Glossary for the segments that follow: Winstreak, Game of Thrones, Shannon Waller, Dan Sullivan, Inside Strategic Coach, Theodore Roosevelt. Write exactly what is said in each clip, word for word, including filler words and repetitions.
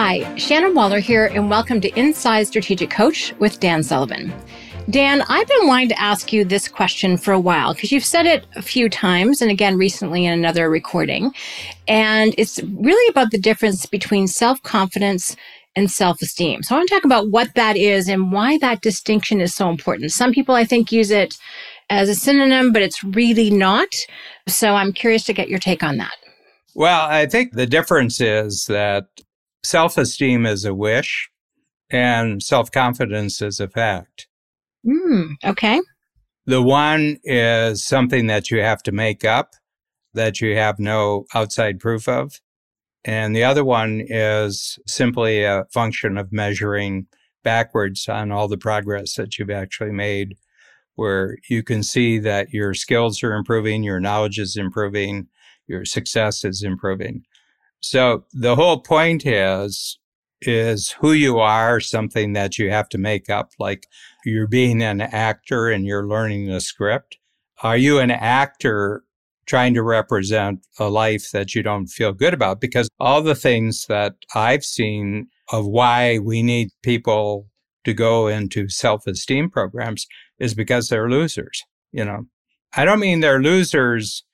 Hi, Shannon Waller here, and welcome to Inside Strategic Coach with Dan Sullivan. Dan, I've been wanting to ask you this question for a while because you've said it a few times, and again recently in another recording, and it's really about the difference between self-confidence and self-esteem. So I want to talk about what that is and why that distinction is so important. Some people, I think, use it as a synonym, but it's really not. So I'm curious to get your take on that. Well, I think the difference is that self-esteem is a wish and self-confidence is a fact. Mm, okay. The one is something that you have to make up, that you have no outside proof of. And the other one is simply a function of measuring backwards on all the progress that you've actually made, where you can see that your skills are improving, your knowledge is improving, your success is improving. So the whole point is, is who you are, something that you have to make up, like you're being an actor and you're learning the script. Are you an actor trying to represent a life that you don't feel good about? Because all the things that I've seen of why we need people to go into self-esteem programs is because they're losers. You know, I don't mean they're losers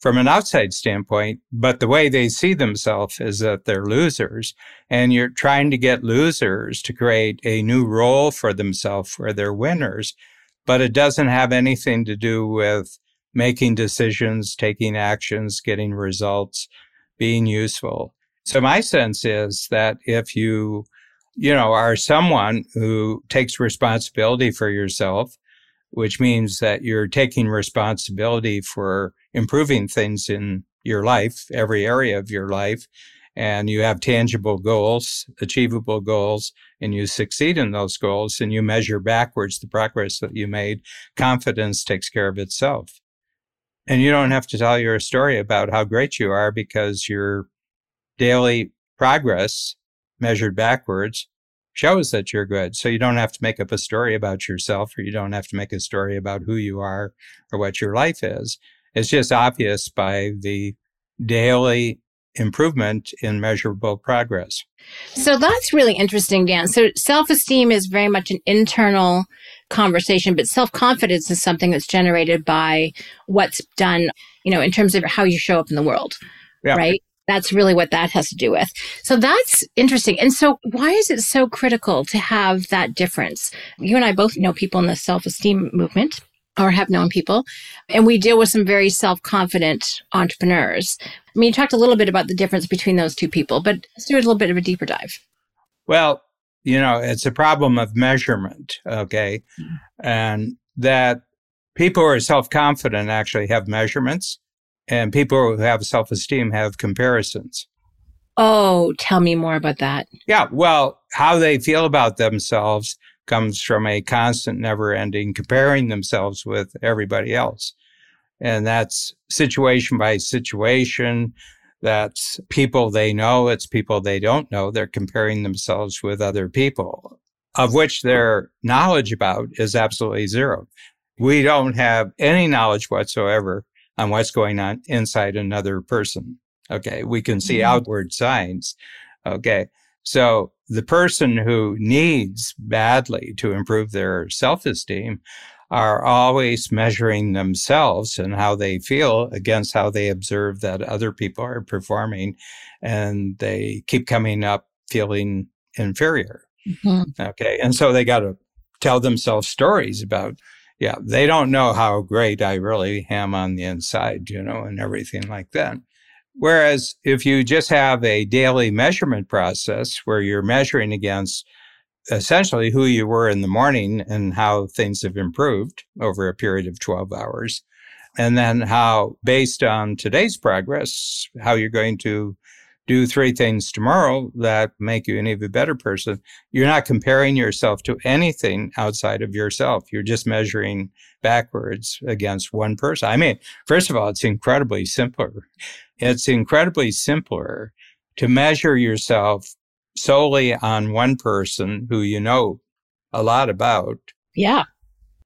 from an outside standpoint, but the way they see themselves is that they're losers. And you're trying to get losers to create a new role for themselves where they're winners, but it doesn't have anything to do with making decisions, taking actions, getting results, being useful. So my sense is that if you, you know, are someone who takes responsibility for yourself, which means that you're taking responsibility for improving things in your life, every area of your life, and you have tangible goals, achievable goals, and you succeed in those goals, and you measure backwards the progress that you made, confidence takes care of itself. And you don't have to tell your story about how great you are because your daily progress measured backwards shows that you're good. So you don't have to make up a story about yourself, or you don't have to make a story about who you are or what your life is. It's just obvious by the daily improvement in measurable progress. So that's really interesting, Dan. So self-esteem is very much an internal conversation, but self-confidence is something that's generated by what's done, you know, in terms of how you show up in the world, yeah. Right? That's really what that has to do with. So that's interesting. And so why is it so critical to have that difference? You and I both know people in the self-esteem movement, or have known people, and we deal with some very self-confident entrepreneurs. I mean, you talked a little bit about the difference between those two people, but let's do a little bit of a deeper dive. Well, you know, it's a problem of measurement, okay? Mm-hmm. And that people who are self-confident actually have measurements, and people who have self-esteem have comparisons. Oh, tell me more about that. Yeah, well, how they feel about themselves comes from a constant, never-ending comparing themselves with everybody else. And that's situation by situation. That's people they know. It's people they don't know. They're comparing themselves with other people, of which their knowledge about is absolutely zero. We don't have any knowledge whatsoever on what's going on inside another person. Okay, we can see mm-hmm. outward signs. Okay, so the person who needs badly to improve their self-esteem are always measuring themselves and how they feel against how they observe that other people are performing, and they keep coming up feeling inferior. Mm-hmm. Okay, and so they got to tell themselves stories about, yeah, they don't know how great I really am on the inside, you know, and everything like that. Whereas if you just have a daily measurement process where you're measuring against essentially who you were in the morning and how things have improved over a period of twelve hours, and then how, based on today's progress, how you're going to do three things tomorrow that make you an even better person, you're not comparing yourself to anything outside of yourself. You're just measuring backwards against one person. I mean, first of all, it's incredibly simpler. It's incredibly simpler to measure yourself solely on one person who you know a lot about. Yeah.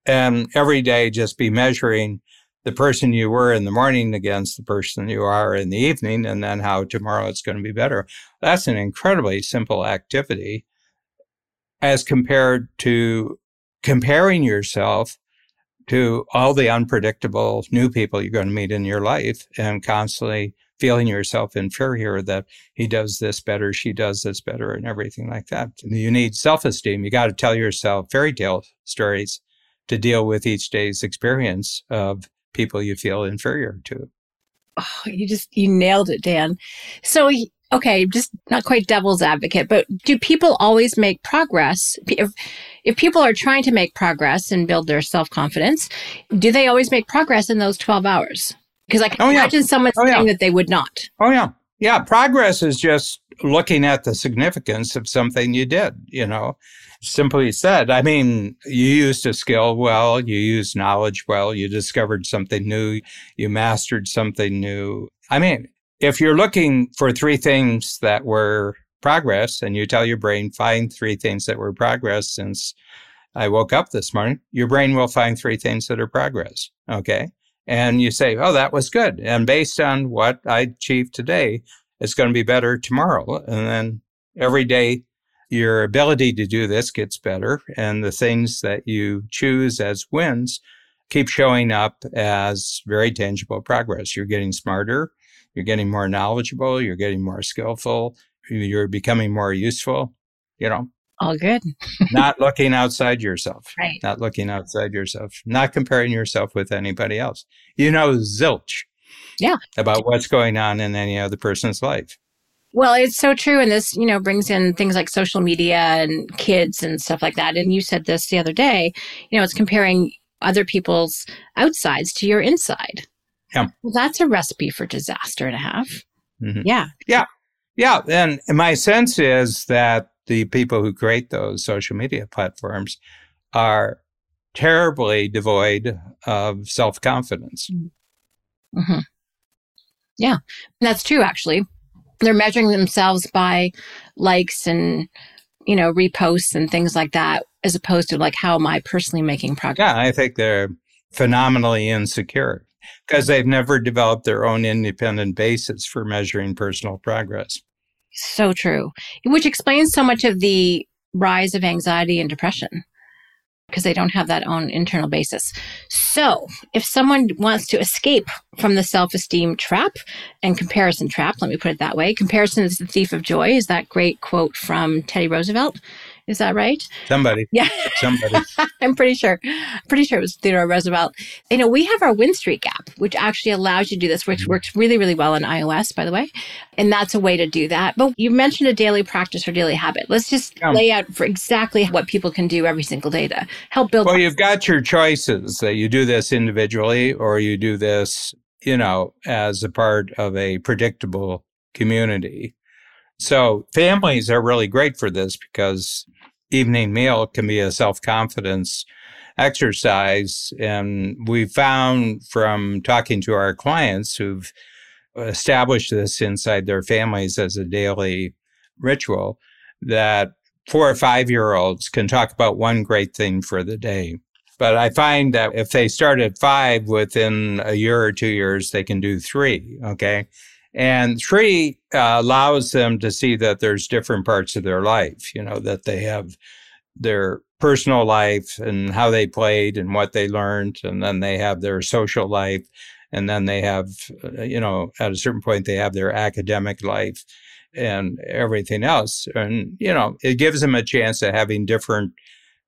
And every day just be measuring the person you were in the morning against the person you are in the evening, and then how tomorrow it's going to be better. That's an incredibly simple activity as compared to comparing yourself to all the unpredictable new people you're going to meet in your life and constantly feeling yourself inferior that he does this better, she does this better, and everything like that. You need self-esteem. You got to tell yourself fairy tale stories to deal with each day's experience of people you feel inferior to. Oh, you just, you nailed it, Dan. So, okay, just not quite devil's advocate, but do people always make progress? If, if people are trying to make progress and build their self-confidence, do they always make progress in those twelve hours? Because I can oh, imagine yeah. someone oh, saying yeah. that they would not. Oh, yeah. Yeah, progress is just looking at the significance of something you did, you know. Simply said, I mean, you used a skill well, you used knowledge well, you discovered something new, you mastered something new. I mean, if you're looking for three things that were progress and you tell your brain, find three things that were progress since I woke up this morning, your brain will find three things that are progress, okay? And you say, oh, that was good. And based on what I achieved today, it's going to be better tomorrow. And then every day, your ability to do this gets better. And the things that you choose as wins keep showing up as very tangible progress. You're getting smarter. You're getting more knowledgeable. You're getting more skillful. You're becoming more useful, you know. All good. Not looking outside yourself. Right. Not looking outside yourself. Not comparing yourself with anybody else. You know zilch yeah. about what's going on in any other person's life. Well, it's so true. And this, you know, brings in things like social media and kids and stuff like that. And you said this the other day, you know, it's comparing other people's outsides to your inside. Yeah. Well, that's a recipe for disaster and a half. Mm-hmm. Yeah. Yeah. Yeah. And my sense is that the people who create those social media platforms are terribly devoid of self-confidence. Mm-hmm. Yeah, that's true, actually. They're measuring themselves by likes and, you know, reposts and things like that, as opposed to like, how am I personally making progress? Yeah, I think they're phenomenally insecure because they've never developed their own independent basis for measuring personal progress. So true, which explains so much of the rise of anxiety and depression because they don't have that own internal basis. So if someone wants to escape from the self-esteem trap and comparison trap, let me put it that way, comparison is the thief of joy. Is that great quote from Teddy Roosevelt? Is that right? Somebody. Yeah. Somebody. I'm pretty sure. Pretty sure it was Theodore Roosevelt. You know, we have our WinStreak app, which actually allows you to do this, which works really, really well on iOS, by the way. And that's a way to do that. But you mentioned a daily practice or daily habit. Let's just yeah. lay out for exactly what people can do every single day to help build. Well, you've got your choices that you do this individually or you do this, you know, as a part of a predictable community. So families are really great for this because evening meal can be a self-confidence exercise. And we found from talking to our clients who've established this inside their families as a daily ritual that four or five-year-olds can talk about one great thing for the day. But I find that if they start at five, within a year or two years, they can do three, okay? And three uh, allows them to see that there's different parts of their life, you know, that they have their personal life and how they played and what they learned. And then they have their social life. And then they have, uh, you know, at a certain point, they have their academic life and everything else. And, you know, it gives them a chance of having different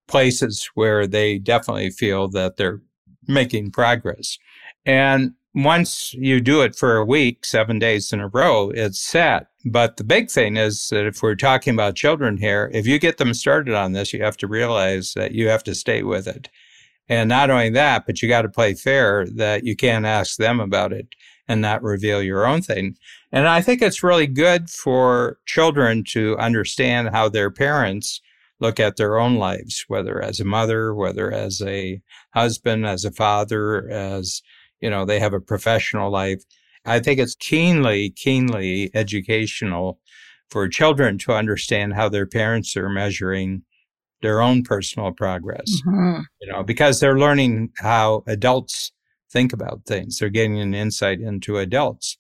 places where they definitely feel that they're making progress. And once you do it for a week, seven days in a row, it's set. But the big thing is that if we're talking about children here, if you get them started on this, you have to realize that you have to stay with it. And not only that, but you got to play fair that you can't ask them about it and not reveal your own thing. And I think it's really good for children to understand how their parents look at their own lives, whether as a mother, whether as a husband, as a father, as you know, they have a professional life. I think it's keenly, keenly educational for children to understand how their parents are measuring their own personal progress, mm-hmm. you know, because they're learning how adults think about things. They're getting an insight into adults,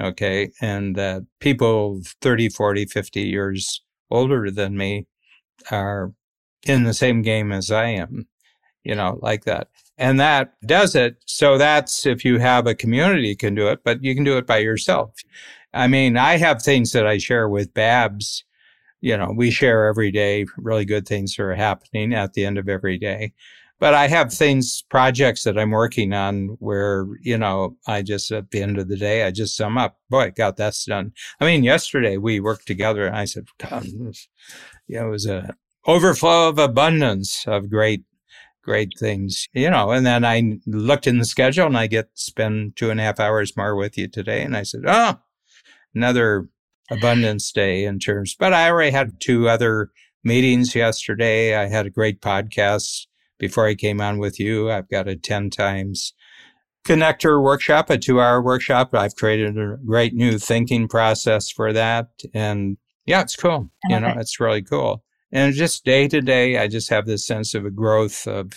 okay? And uh, people thirty, forty, fifty years older than me are in the same game as I am, you know, like that. And that does it. So that's if you have a community, you can do it, but you can do it by yourself. I mean, I have things that I share with Babs. You know, we share every day, really good things that are happening at the end of every day. But I have things, projects that I'm working on where, you know, I just, at the end of the day, I just sum up, boy, God, that's done. I mean, yesterday we worked together and I said, God, yeah, it was a overflow of abundance of great, great things, you know. And then I looked in the schedule and I get to spend two and a half hours more with you today. And I said, oh, another abundance day in terms. But I already had two other meetings yesterday. I had a great podcast before I came on with you. I've got a ten times connector workshop, a two-hour workshop. I've created a great new thinking process for that. And yeah, it's cool. You know, it's really cool. And just day to day, I just have this sense of a growth of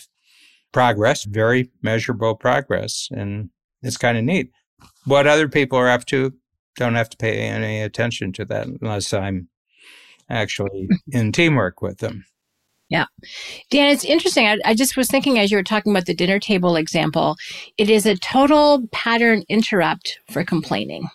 progress, very measurable progress. And it's kind of neat. What other people are up to, don't have to pay any attention to that unless I'm actually in teamwork with them. Yeah. Dan, it's interesting. I, I just was thinking as you were talking about the dinner table example, it is a total pattern interrupt for complaining.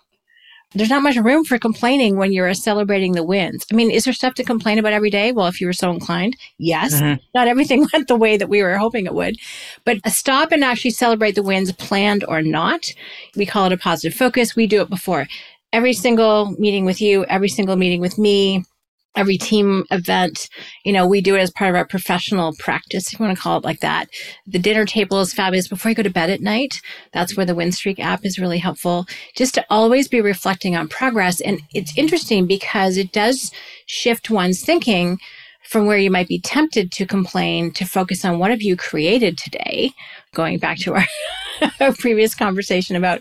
There's not much room for complaining when you're celebrating the wins. I mean, is there stuff to complain about every day? Well, if you were so inclined, yes. Mm-hmm. Not everything went the way that we were hoping it would. But stop and actually celebrate the wins, planned or not. We call it a positive focus. We do it before every single meeting with you, every single meeting with me, every team event. You know, we do it as part of our professional practice, if you want to call it like that. The dinner table is fabulous. Before you go to bed at night, that's where the Winstreak app is really helpful, just to always be reflecting on progress. And it's interesting because it does shift one's thinking from where you might be tempted to complain to focus on what have you created today, going back to our previous conversation about,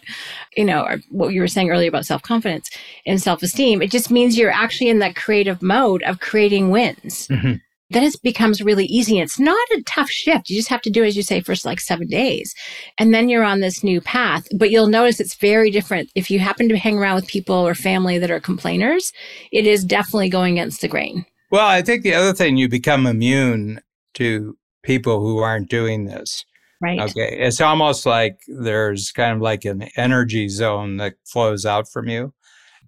you know, what you were saying earlier about self-confidence and self-esteem. It just means you're actually in that creative mode of creating wins. Mm-hmm. Then it becomes really easy. It's not a tough shift. You just have to do, as you say, first like seven days. And then you're on this new path. But you'll notice it's very different. If you happen to hang around with people or family that are complainers, it is definitely going against the grain. Well, I think the other thing, you become immune to people who aren't doing this. Right. Okay. It's almost like there's kind of like an energy zone that flows out from you.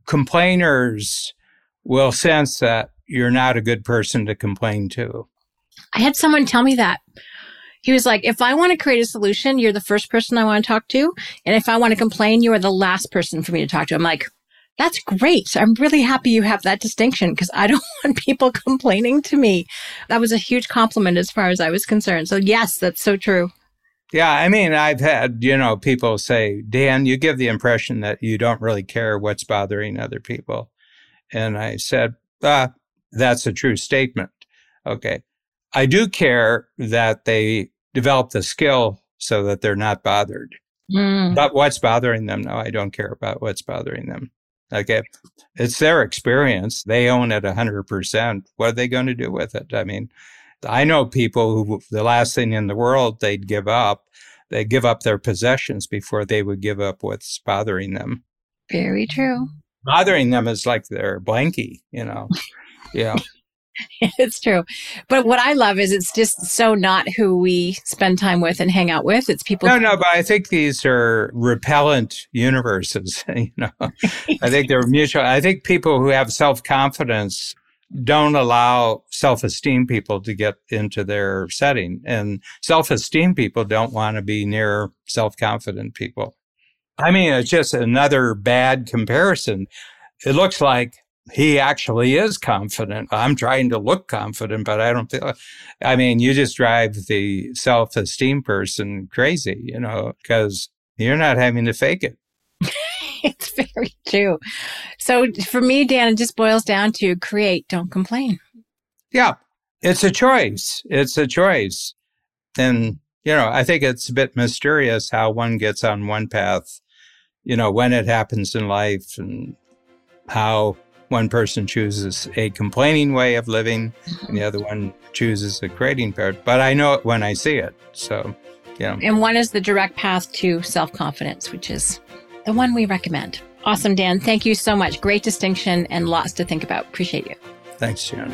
Complainers will sense that you're not a good person to complain to. I had someone tell me that. He was like, if I want to create a solution, you're the first person I want to talk to. And if I want to complain, you are the last person for me to talk to. I'm like, that's great. So I'm really happy you have that distinction because I don't want people complaining to me. That was a huge compliment as far as I was concerned. So yes, that's so true. Yeah. I mean, I've had, you know, people say, Dan, you give the impression that you don't really care what's bothering other people. And I said, ah, that's a true statement. Okay. I do care that they develop the skill so that they're not bothered. Mm. But what's bothering them? No, I don't care about what's bothering them. Okay. It's their experience. They own it one hundred percent. What are they going to do with it? I mean, I know people who the last thing in the world they'd give up, they give up their possessions before they would give up what's bothering them. Very true. Bothering them is like their blankie, you know. Yeah. It's true. But what I love is it's just so not who we spend time with and hang out with. It's people. No, no, but I think these are repellent universes. You know, I think they're mutual. I think people who have self-confidence don't allow self-esteem people to get into their setting. And self-esteem people don't want to be near self-confident people. I mean, it's just another bad comparison. It looks like he actually is confident. I'm trying to look confident, but I don't feel, I mean, you just drive the self-esteem person crazy, you know, because you're not having to fake it. It's very true. So for me, Dan, it just boils down to create, don't complain. Yeah, it's a choice. It's a choice. And, you know, I think it's a bit mysterious how one gets on one path, you know, when it happens in life and how one person chooses a complaining way of living and the other one chooses a creating part. But I know it when I see it. So, Yeah. And one is the direct path to self-confidence, which is the one we recommend. Awesome, Dan. Thank you so much. Great distinction and lots to think about. Appreciate you. Thanks, Shannon.